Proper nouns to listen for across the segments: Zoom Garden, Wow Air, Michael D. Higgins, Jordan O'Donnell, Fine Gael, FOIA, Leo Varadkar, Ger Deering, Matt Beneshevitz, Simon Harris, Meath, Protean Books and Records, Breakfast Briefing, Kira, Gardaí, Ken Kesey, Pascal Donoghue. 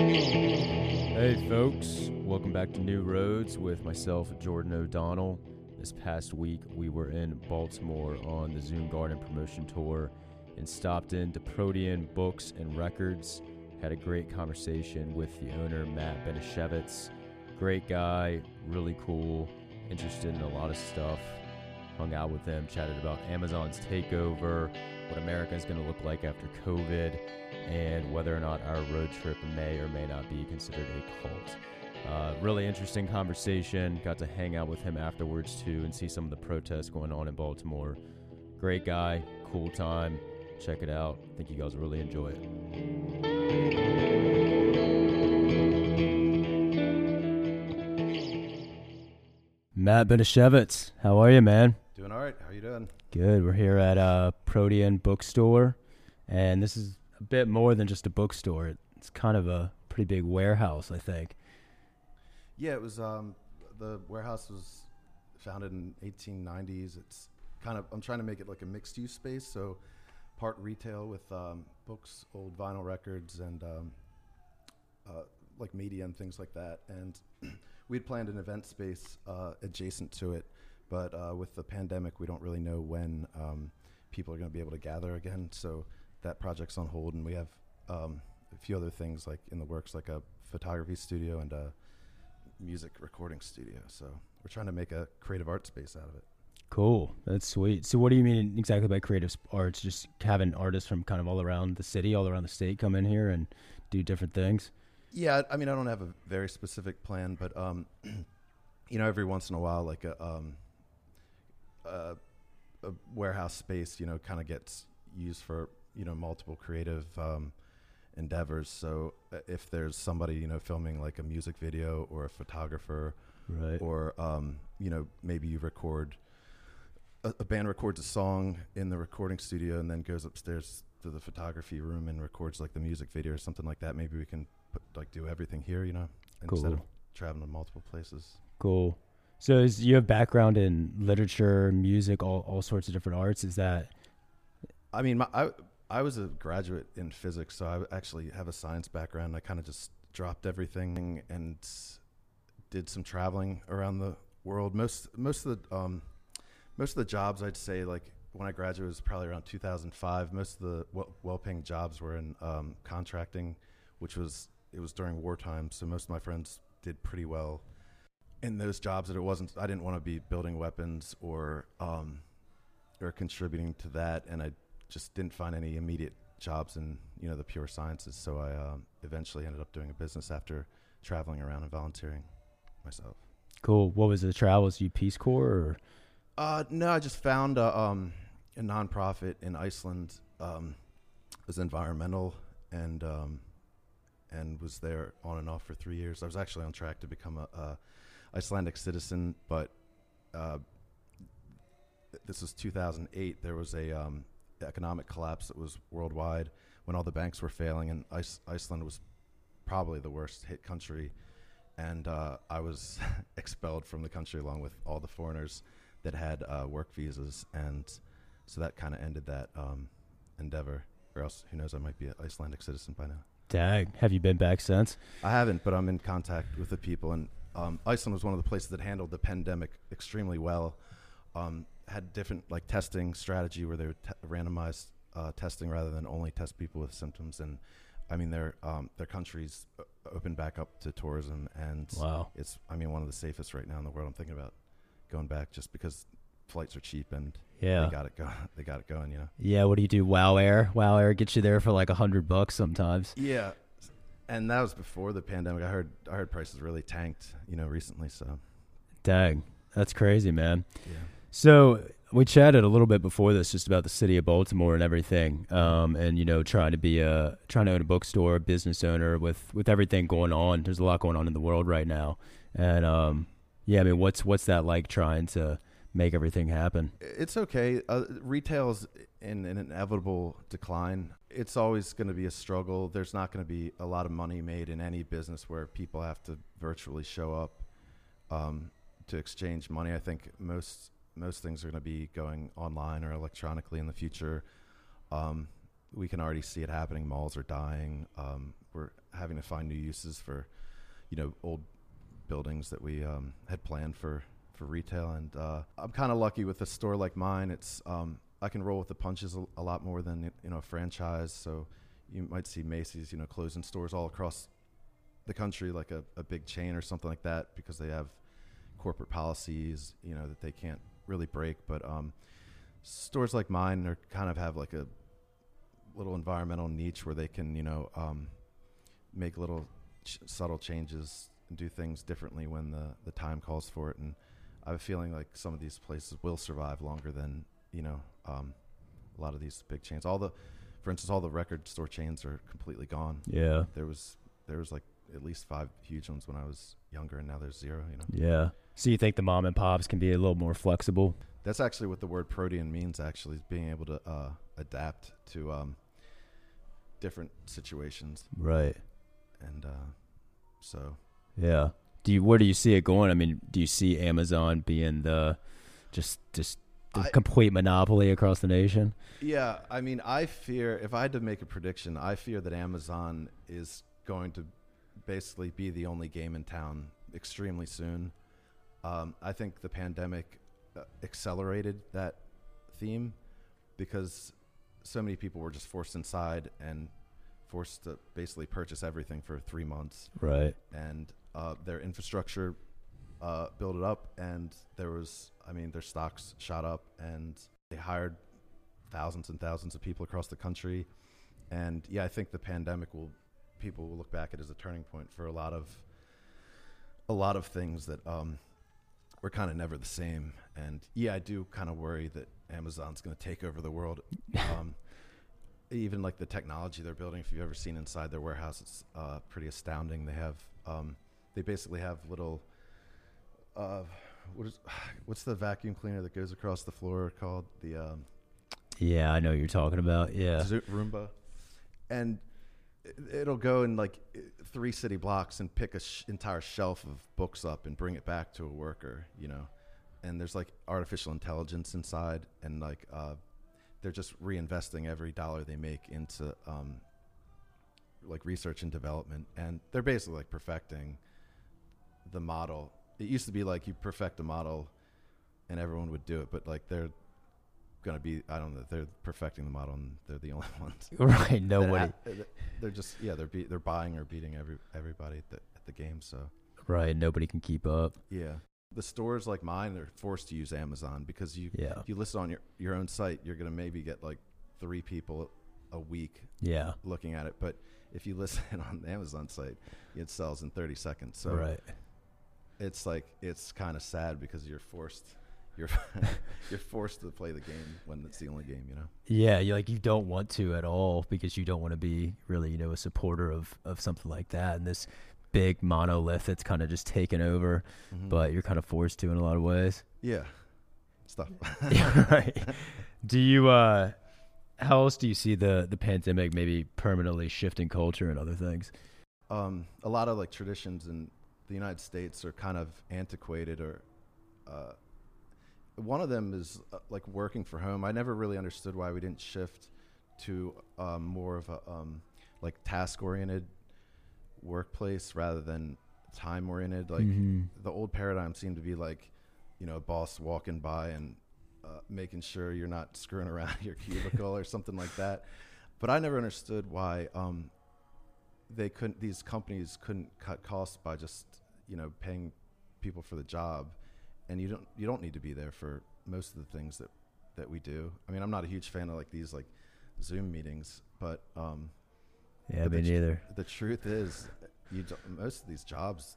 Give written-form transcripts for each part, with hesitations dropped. Hey folks, welcome back to New Roads with myself, Jordan O'Donnell. This past week we were in Baltimore on the Zoom Garden promotion tour and stopped in to Protean Books and Records. Had a great conversation with the owner, Matt Beneshevitz. Great guy, really cool, interested in a lot of stuff. Hung out with them, chatted about Amazon's takeover, what America is going to look like after COVID, and whether or not our road trip may or may not be considered a cult. Really interesting conversation. Got to hang out with him afterwards too and see some of the protests going on in Baltimore. Great guy, cool time. Check it out. I think you guys will really enjoy it. Matt Beneshevitz, how are you, man? Doing all right. How you doing? Good. We're here at Protean Bookstore, and this is a bit more than just a bookstore. It's kind of a pretty big warehouse, I think. Yeah, it was. The warehouse was founded in 1890s. It's kind of. I'm trying to make it like a mixed-use space, so part retail with books, old vinyl records, and like media and things like that. And we'd planned an event space adjacent to it. But with the pandemic, we don't really know when people are going to be able to gather again. So that project's on hold, and we have a few other things like in the works, like a photography studio and a music recording studio. So we're trying to make a creative art space out of it. Cool. That's sweet. So what do you mean exactly by creative arts? Just having artists from kind of all around the city, all around the state come in here and do different things? Yeah, I mean, I don't have a very specific plan, but, you know, every once in a while, like a warehouse space, you know, kind of gets used for, you know, multiple creative endeavors. So if there's somebody, you know, filming like a music video or a photographer, right, or you know, maybe you record a band records a song in the recording studio and then goes upstairs to the photography room and records like the music video or something like that, maybe we can do everything here, you know, instead of traveling to multiple places. Cool. So you have background in literature, music, all sorts of different arts. Is that? I mean, I was a graduate in physics, so I actually have a science background. I kind of just dropped everything and did some traveling around the world. Most of the jobs, I'd say, like when I graduated, was probably around 2005. Most of the well-paying jobs were in contracting, which was during wartime. So most of my friends did pretty well in those jobs that I didn't want to be building weapons or contributing to that. And I just didn't find any immediate jobs in, you know, the pure sciences. So I eventually ended up doing a business after traveling around and volunteering myself. Cool. What was the travel? Was you Peace Corps? Or? No, I just found a nonprofit in Iceland. It was environmental and was there on and off for 3 years. I was actually on track to become a Icelandic citizen, but this was 2008. There was a economic collapse that was worldwide when all the banks were failing, and Iceland was probably the worst hit country. And I was expelled from the country along with all the foreigners that had work visas, and so that kind of ended that endeavor. Or else, who knows? I might be an Icelandic citizen by now. Dang! Have you been back since? I haven't, but I'm in contact with the people and. Iceland was one of the places that handled the pandemic extremely well, had different like testing strategy where they would randomized testing rather than only test people with symptoms. And I mean, their country's opened back up to tourism, and wow. It's, I mean, one of the safest right now in the world. I'm thinking about going back just because flights are cheap and yeah, they got it going, you know? Yeah. What do you do? Wow Air. Wow Air gets you there for like $100 sometimes. Yeah. And that was before the pandemic. I heard prices really tanked, you know, recently. So, dang, that's crazy, man. Yeah. So we chatted a little bit before this, just about the city of Baltimore and everything, and you know, trying to own a bookstore, a business owner with everything going on. There's a lot going on in the world right now, and yeah, I mean, what's that like trying to make everything happen? It's okay. Retail's in an inevitable decline. It's always going to be a struggle. There's not going to be a lot of money made in any business where people have to virtually show up to exchange money. I think most things are going to be going online or electronically in the future. We can already see it happening. Malls are dying. we're having to find new uses for, you know, old buildings that we had planned for retail. And I'm kind of lucky with a store like mine. It's I can roll with the punches a lot more than, you know, a franchise. So you might see Macy's, you know, closing stores all across the country, like a big chain or something like that, because they have corporate policies, you know, that they can't really break. But stores like mine are kind of have like a little environmental niche where they can, you know, make little subtle changes and do things differently when the time calls for it. And I have a feeling like some of these places will survive longer than, you know, a lot of these big chains. For instance, all the record store chains are completely gone. Yeah. There was like at least 5 huge ones when I was younger, and now there's 0, you know? Yeah. So you think the mom and pops can be a little more flexible? That's actually what the word protean means, actually, is being able to adapt to different situations. Right. And so. Yeah. Where do you see it going? I mean, do you see Amazon being the complete monopoly across the nation? Yeah. I mean, I fear, if I had to make a prediction, I fear that Amazon is going to basically be the only game in town extremely soon. I think the pandemic accelerated that theme, because so many people were just forced inside and forced to basically purchase everything for 3 months. Right. And their infrastructure built it up, and their stocks shot up, and they hired thousands and thousands of people across the country. And yeah, I think the pandemic people will look back at it as a turning point for a lot of things that were kind of never the same. And yeah, I do kind of worry that Amazon's going to take over the world. Even like the technology they're building, if you've ever seen inside their warehouse, it's pretty astounding. They have they basically have little what's the vacuum cleaner that goes across the floor called? The yeah, I know what you're talking about. Yeah, Roomba. And it'll go in like 3 city blocks and pick a entire shelf of books up and bring it back to a worker, you know. And there's like artificial intelligence inside, and like they're just reinvesting every dollar they make into like research and development. And they're basically like perfecting the model. It used to be like you perfect a model and everyone would do it, but like they're going to be, I don't know, they're perfecting the model and they're the only ones. Right, nobody. They're just, yeah, they're buying or beating everybody at the game, so. Right, nobody can keep up. Yeah. The stores like mine are forced to use Amazon, because if you list it on your own site, you're going to maybe get like 3 people a week looking at it. But if you list it on the Amazon site, it sells in 30 seconds. So right. It's like, it's kind of sad, because you're forced to play the game when it's the only game, you know? Yeah, you don't want to at all, because you don't want to be really, you know, a supporter of something like that, and this big monolith that's kind of just taken over, mm-hmm. but you're kind of forced to in a lot of ways. Yeah. Stuff. Right. Do you how else do you see the pandemic maybe permanently shifting culture and other things? A lot of like traditions in the United States are kind of antiquated, or one of them is like working from home. I never really understood why we didn't shift to more of a like task-oriented workplace rather than time-oriented. Like mm-hmm. the old paradigm seemed to be like, you know, a boss walking by and making sure you're not screwing around your cubicle or something like that. But I never understood why these companies couldn't cut costs by just, you know, paying people for the job. And you don't need to be there for most of the things that we do. I mean, I'm not a huge fan of like these like Zoom meetings, but me neither. The truth is, most of these jobs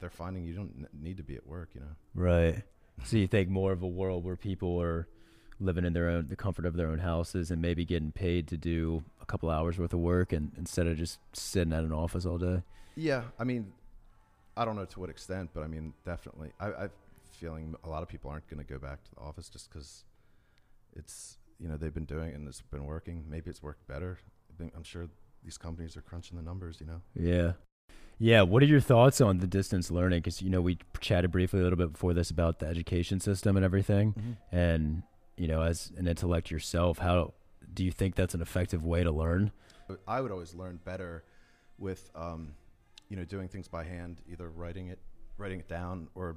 they're finding you don't need to be at work, you know. Right. So you think more of a world where people are living in the comfort of their own houses, and maybe getting paid to do a couple hours worth of work, and instead of just sitting at an office all day. Yeah, I mean, I don't know to what extent, but I mean, definitely, I've feeling a lot of people aren't going to go back to the office, just because it's, you know, they've been doing it and it's been working. Maybe it's worked better. I'm sure these companies are crunching the numbers, you know? Yeah. Yeah. What are your thoughts on the distance learning? Because, you know, we chatted briefly a little bit before this about the education system and everything. Mm-hmm. And, you know, as an intellect yourself, how do you think that's an effective way to learn? I would always learn better with doing things by hand, either writing it down or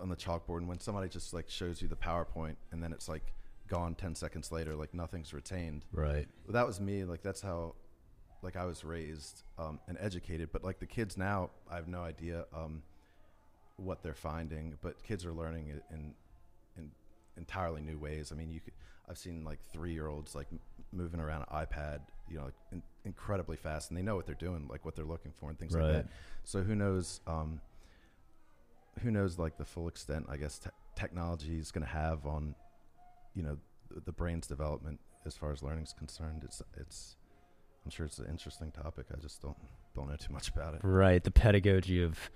on the chalkboard. And when somebody just like shows you the PowerPoint and then it's like gone 10 seconds later, like nothing's retained. Right. Well, that was me. Like that's how like I was raised and educated. But like the kids now, I have no idea what they're finding. But kids are learning it in entirely new ways. I mean, I've seen like 3-year-olds like moving around an iPad, like incredibly fast, and they know what they're doing, like what they're looking for and things right. like that. So who knows like the full extent, I guess, technology is going to have on, the brain's development as far as learning is concerned. I'm sure it's an interesting topic. I just don't know too much about it. Right. The pedagogy of,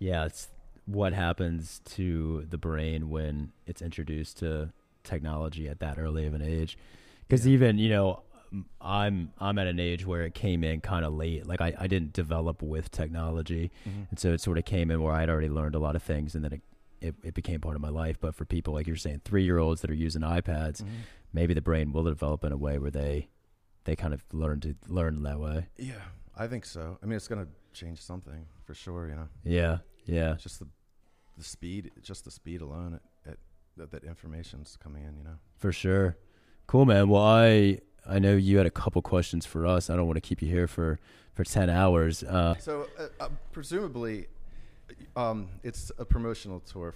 it's what happens to the brain when it's introduced to technology at that early of an age. Because even, I'm at an age where it came in kind of late. Like I didn't develop with technology. Mm-hmm. And so it sort of came in where I'd already learned a lot of things, and then it became part of my life. But for people, like you're saying, 3-year-olds that are using iPads, mm-hmm. maybe the brain will develop in a way where they kind of learn that way. Yeah, I think so. I mean, it's going to change something for sure, Yeah, yeah. Just the speed, alone at that information's coming in, For sure. Cool, man. Well, I know you had a couple questions for us. I don't want to keep you here for 10 hours. So presumably it's a promotional tour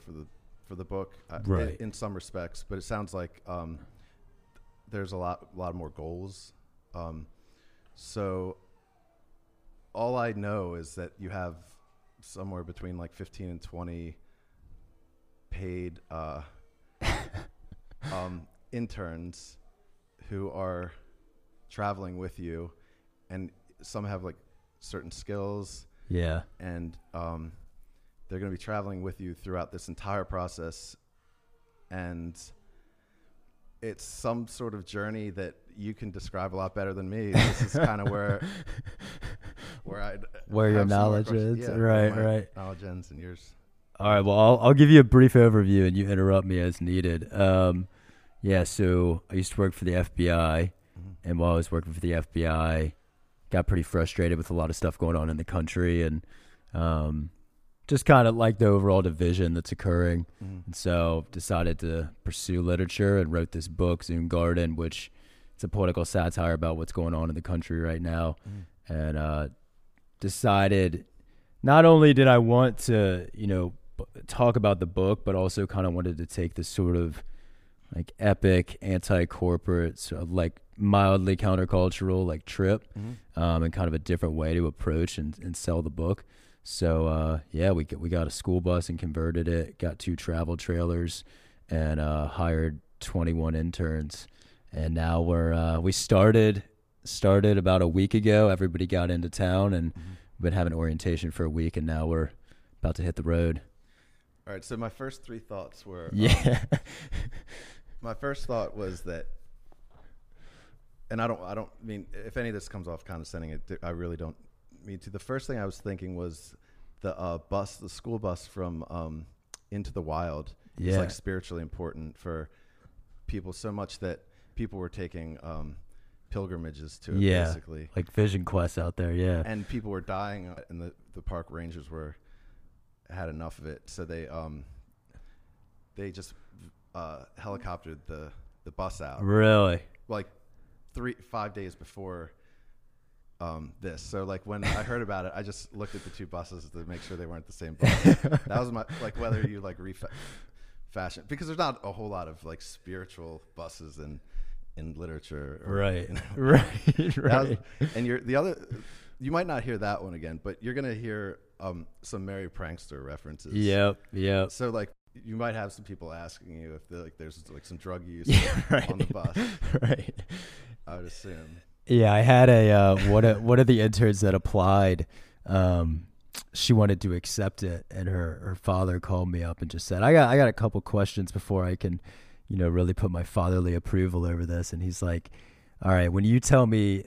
for the book, right. in some respects, but it sounds like there's a lot more goals. So all I know is that you have somewhere between like 15 and 20 paid interns who are traveling with you, and some have like certain skills. Yeah. And they're going to be traveling with you throughout this entire process, and it's some sort of journey that you can describe a lot better than me. This is kind of where your knowledge is. Yeah, right. Knowledge ends and yours. All right. Well, I'll give you a brief overview, and you interrupt me as needed. So I used to work for the FBI, mm-hmm. and while I was working for the FBI, got pretty frustrated with a lot of stuff going on in the country, and just kind of like the overall division that's occurring. Mm-hmm. And so decided to pursue literature and wrote this book, Zoom Garden, which it's a political satire about what's going on in the country right now. Mm-hmm. And decided not only did I want to, talk about the book, but also kind of wanted to take this sort of like epic anti-corporate sort of like mildly countercultural like trip, mm-hmm. And kind of a different way to approach and sell the book. So we got a school bus and converted it, got 2 travel trailers, and hired 21 interns. And now we're we started about a week ago. Everybody got into town, and mm-hmm. been having orientation for a week, and now we're about to hit the road. All right, so my first 3 thoughts were... my first thought was that... And I don't mean... If any of this comes off condescending, I really don't mean to. The first thing I was thinking was the the school bus from Into the Wild. Yeah. It's like spiritually important for people, so much that people were taking pilgrimages to it, basically. Like vision quests out there, yeah. And people were dying, and the park rangers had enough of it, so they just helicoptered the bus out. Really? Like 5 days before this. So like when I heard about it, I just looked at the 2 buses to make sure they weren't the same bus. That was my like whether you like fashion, because there's not a whole lot of like spiritual buses in literature, or, right? Right. And you might not hear that one again, but you're gonna hear some Merry Prankster references. Yep. So like you might have some people asking you if like there's like some drug use on the bus, right? I would assume. Yeah, I had a one of the interns that applied. She wanted to accept it, and her father called me up and just said, "I got a couple questions before I can, really put my fatherly approval over this." And he's like, "All right, when you tell me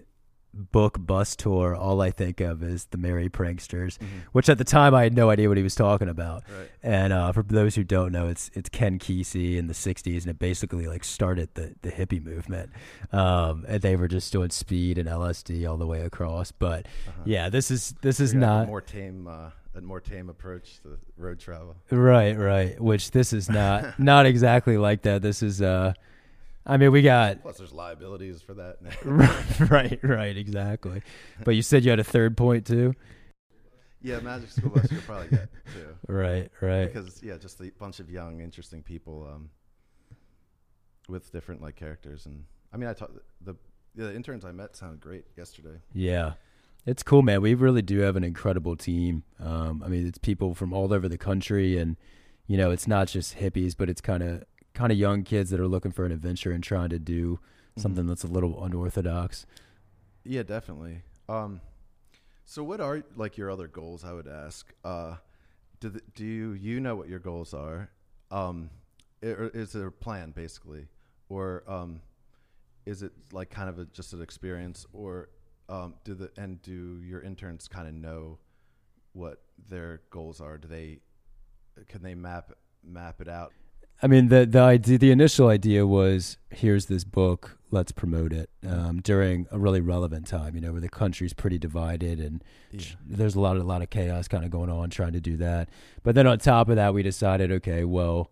book bus tour, all I think of is the Merry Pranksters, mm-hmm. which at the time I had no idea what he was talking about. Right. And for those who don't know, it's Ken Kesey in the 60s, and it basically like started the hippie movement. And they were just doing speed and LSD all the way across. But yeah, this is not a more tame approach to road travel. Right. Which this is not exactly like that. This is I mean, we got... Plus, there's liabilities for that. right, exactly. But you said you had a third point, too? Yeah, Magic School Bus you'll probably get, too. Right. Because, yeah, just a bunch of young, interesting people with different, like, characters. And I mean, the interns I met sounded great yesterday. Yeah. It's cool, man. We really do have an incredible team. I mean, it's people from all over the country. And, you know, it's not just hippies, but it's kind of young kids that are looking for an adventure and trying to do something that's a little unorthodox. Yeah, definitely. So what are like your other goals? I would ask, do you know what your goals are? Is there a plan basically, or, is it like kind of just an experience, or, do your interns kind of know what their goals are? Can they map it out? I mean, the initial idea was, here's this book, let's promote it during a really relevant time, you know, where the country's pretty divided and there's a lot of chaos kind of going on trying to do that. But then on top of that, we decided, okay, well,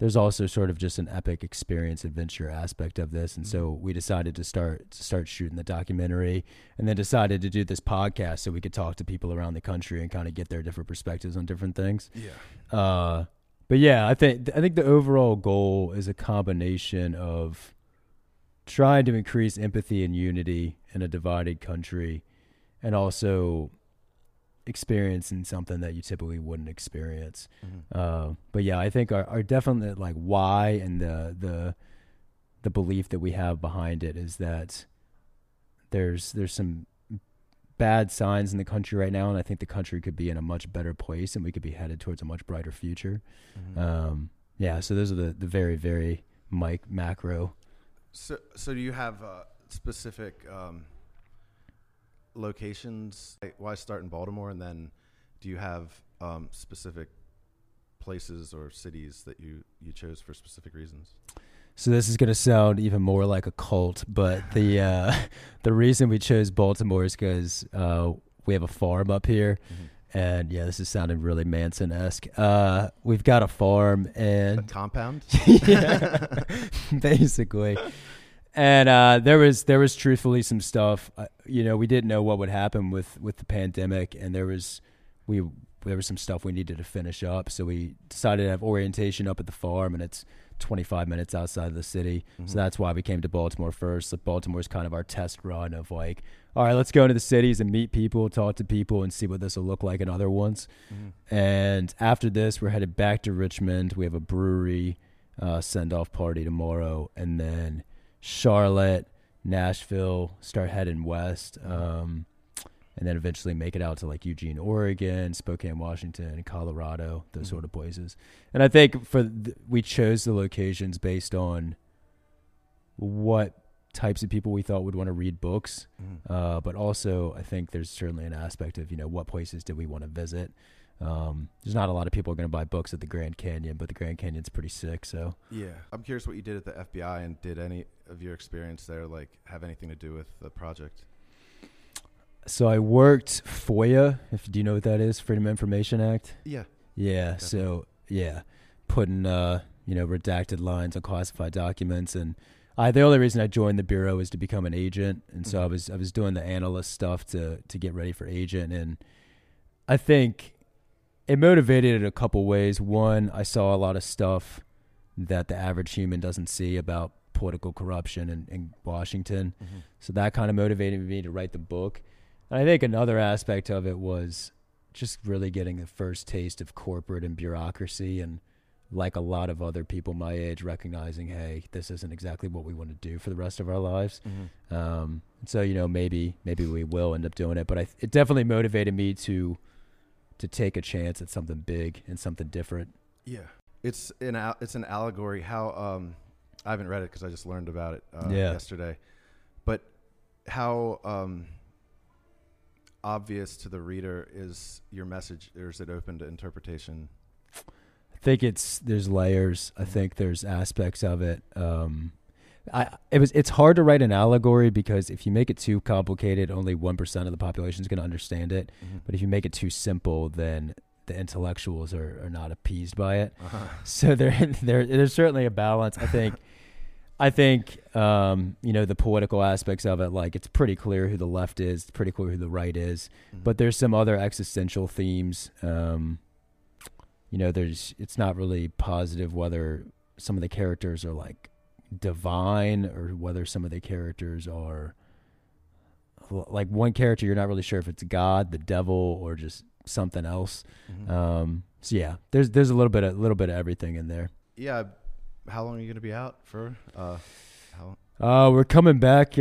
there's also sort of just an epic experience adventure aspect of this. And so we decided to start shooting the documentary, and then decided to do this podcast so we could talk to people around the country and kind of get their different perspectives on different things. Yeah. But yeah, I think the overall goal is a combination of trying to increase empathy and unity in a divided country, and also experiencing something that you typically wouldn't experience. Mm-hmm. But yeah, I think our definite like why and the belief that we have behind it is that there's some bad signs in the country right now, and I think the country could be in a much better place, and we could be headed towards a much brighter future. Mm-hmm. Yeah, so those are the very, very macro. So do you have specific locations? Why start in Baltimore, and then do you have specific places or cities that you chose for specific reasons? So this is going to sound even more like a cult, but the reason we chose Baltimore is because we have a farm up here. Mm-hmm. And yeah, this is sounding really Manson-esque. We've got a farm and... A compound? Yeah, basically. And there was truthfully some stuff, you know, we didn't know what would happen with the pandemic, and there was some stuff we needed to finish up. So we decided to have orientation up at the farm, and it's 25 minutes outside of the city. Mm-hmm. So that's why we came to Baltimore first. Like Baltimore's kind of our test run of like, all right, let's go into the cities and meet people, talk to people, and see what this will look like in other ones. Mm-hmm. And after this, we're headed back to Richmond. We have a brewery send-off party tomorrow, and then Charlotte, Nashville, start heading west, and then eventually make it out to like Eugene, Oregon, Spokane, Washington, Colorado, those mm-hmm. sort of places. And I think we chose the locations based on what types of people we thought would want to read books. Mm-hmm. But also I think there's certainly an aspect of, you know, what places do we want to visit? There's not a lot of people are going to buy books at the Grand Canyon, but the Grand Canyon's pretty sick. So yeah, I'm curious what you did at the FBI, and did any of your experience there, like, have anything to do with the project? So I worked FOIA, do you know what that is? Freedom of Information Act? Yeah. Yeah, definitely. So, yeah, putting, you know, redacted lines on classified documents. And the only reason I joined the Bureau is to become an agent. And so I was doing the analyst stuff to get ready for agent. And I think it motivated it a couple ways. One, I saw a lot of stuff that the average human doesn't see about political corruption in Washington. Mm-hmm. So that kind of motivated me to write the book. I think another aspect of it was just really getting the first taste of corporate and bureaucracy, and like a lot of other people my age, recognizing, hey, this isn't exactly what we want to do for the rest of our lives. Mm-hmm. So, you know, maybe we will end up doing it, but it definitely motivated me to take a chance at something big and something different. Yeah. It's an allegory. How, I haven't read it cause I just learned about it yesterday, but how, obvious to the reader is your message, or is it open to interpretation? I think there's layers. I think there's aspects of it. It's hard to write an allegory because if you make it too complicated, only 1% of the population is going to understand it. Mm-hmm. But if you make it too simple, then the intellectuals are not appeased by it. Uh-huh. So there's certainly a balance. I think, you know, the political aspects of it, like it's pretty clear who the left is, it's pretty clear who the right is, mm-hmm. but there's some other existential themes. You know, it's not really positive whether some of the characters are like divine or whether some of the characters are like one character, you're not really sure if it's God, the devil, or just something else. Mm-hmm. So yeah, there's a little bit of everything in there. Yeah. How long are you going to be out for? We're coming back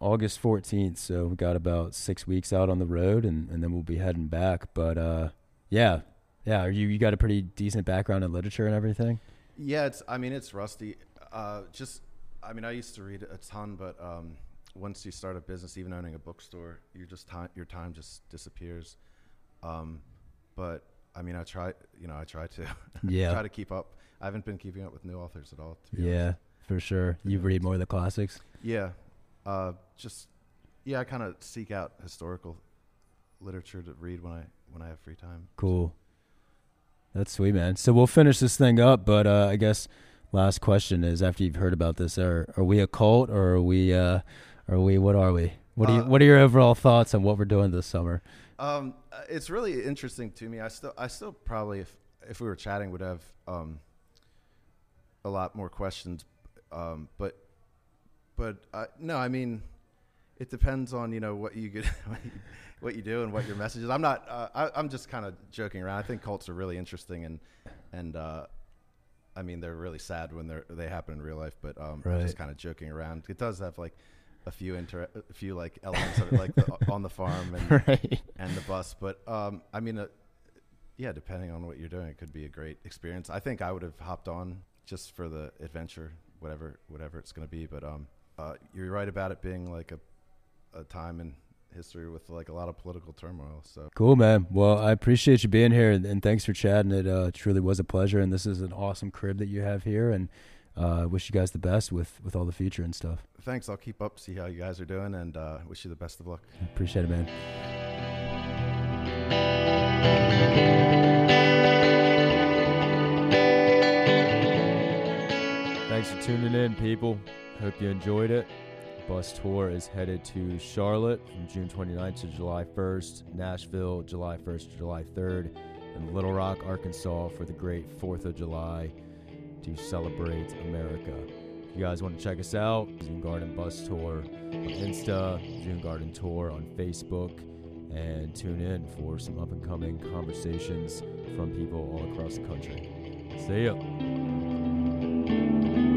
August 14th, so we got about 6 weeks out on the road, and then we'll be heading back. But yeah. You got a pretty decent background in literature and everything? Yeah, it's rusty. I used to read a ton, but once you start a business, even owning a bookstore, your time just disappears. I try. I try to. Yeah. Try to keep up. I haven't been keeping up with new authors at all. To be honest. For sure. You read more of the classics? Yeah. I kind of seek out historical literature to read when I have free time. Cool. So. That's sweet, man. So we'll finish this thing up, but I guess last question is: after you've heard about this, are we a cult or are we? What are we? What are your overall thoughts on what we're doing this summer? It's really interesting to me. I still probably, if we were chatting, would have a lot more questions. But it depends on, what you get, what you do and what your message is. I'm not, I'm just kind of joking around. I think cults are really interesting and they're really sad when they happen in real life, but right. I'm just kind of joking around. It does have like a few like elements of it, like on the farm and right. and the bus. But depending on what you're doing, it could be a great experience. I think I would have hopped on just for the adventure, whatever it's going to be. But you're right about it being like a time in history with like a lot of political turmoil. So cool, man. Well, I appreciate you being here and thanks for chatting. It truly was a pleasure. And this is an awesome crib that you have here. And I wish you guys the best with all the future and stuff. Thanks. I'll keep up, see how you guys are doing, and wish you the best of luck. Appreciate it, man. Thanks for tuning in, people. Hope you enjoyed it. Bus tour is headed to Charlotte from June 29th to July 1st, Nashville, July 1st to July 3rd, and Little Rock, Arkansas for the great 4th of July to celebrate America. If you guys want to check us out, Zoom Garden Bus Tour on Insta, Zoom Garden Tour on Facebook, and tune in for some up-and-coming conversations from people all across the country. See ya.